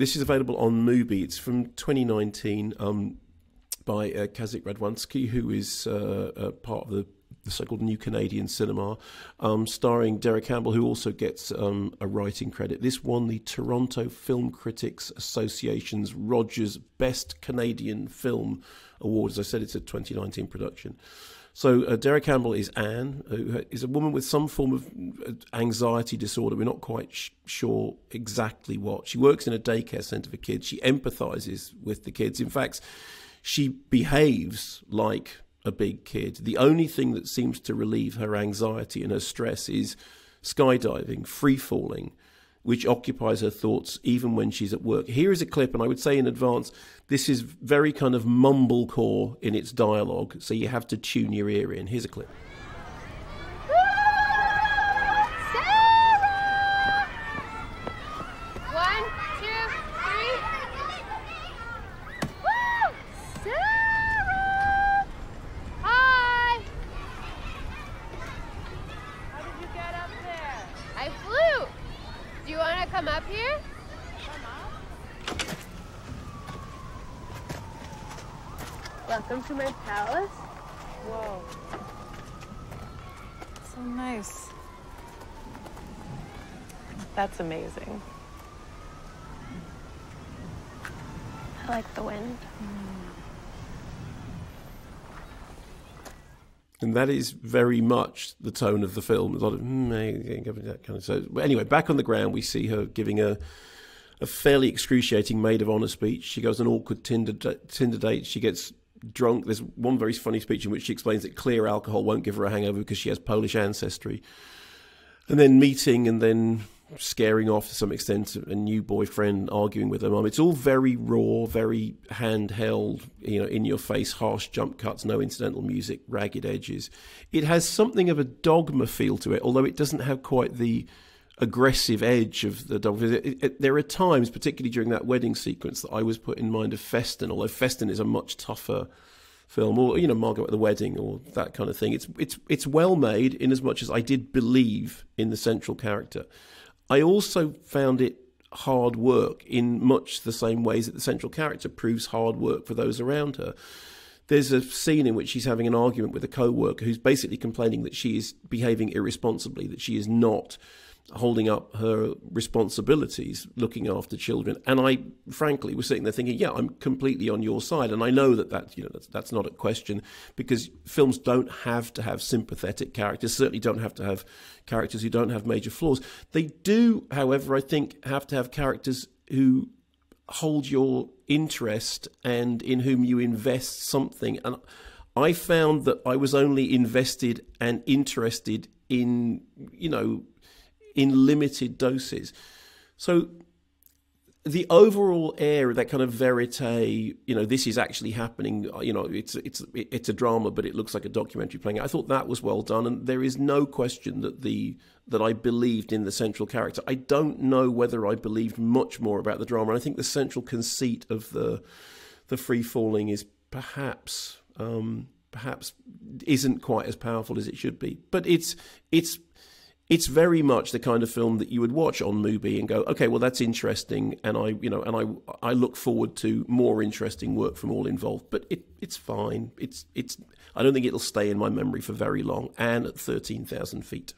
This is available on Mubi. It's from 2019 by Kazik Radwansky, who is part of the so-called New Canadian Cinema, starring Derek Campbell, who also gets a writing credit. This won the Toronto Film Critics Association's Rogers Best Canadian Film Award. As I said, it's a 2019 production. So Derek Campbell is Anne, who is a woman with some form of anxiety disorder. We're not quite sure exactly what. She works in a daycare centre for kids. She empathises with the kids. In fact, she behaves like a big kid. The only thing that seems to relieve her anxiety and her stress is skydiving, free-falling, which occupies her thoughts even when she's at work. Here is a clip, and I would say in advance, this is very kind of mumblecore in its dialogue, so you have to tune your ear in. Here's a clip. Come up here? Come up. Welcome to my palace. Whoa. So nice. That's amazing. I like the wind. And that is very much the tone of the film. A lot of that kind of stuff. But anyway, back on the ground, we see her giving a fairly excruciating maid of honor speech. She goes on an awkward Tinder date. She gets drunk. There's one very funny speech in which she explains that clear alcohol won't give her a hangover because she has Polish ancestry. And then meeting and then scaring off to some extent a new boyfriend, arguing with her mum. It's all very raw, very handheld, you know, in your face, harsh jump cuts, no incidental music, ragged edges. It has something of a Dogma feel to it, although it doesn't have quite the aggressive edge of the Dogma. There are times, particularly during that wedding sequence, that I was put in mind of Festen, although Festen is a much tougher film, or, you know, Margot at the Wedding, or that kind of thing. It's well made in as much as I did believe in the central character. I also found it hard work in much the same ways that the central character proves hard work for those around her. There's a scene in which she's having an argument with a co-worker who's basically complaining that she is behaving irresponsibly, that she is not holding up her responsibilities, looking after children. And I, frankly, was sitting there thinking, yeah, I'm completely on your side. And I know that that's not a question, because films don't have to have sympathetic characters, certainly don't have to have characters who don't have major flaws. They do, however, I think, have to have characters who hold your interest and in whom you invest something. And I found that I was only invested and interested in, you know, in limited doses. So the overall air of that kind of verite, you know, this is actually happening, you know, it's a drama, but it looks like a documentary playing out. I thought that was well done, and there is no question that I believed in the central character. I don't know whether I believed much more about the drama, and I think the central conceit of the free falling is perhaps isn't quite as powerful as it should be, but it's very much the kind of film that you would watch on Mubi and go, okay, well, that's interesting, and I look forward to more interesting work from all involved. But it's fine. I don't think it'll stay in my memory for very long. And at 13,000 feet.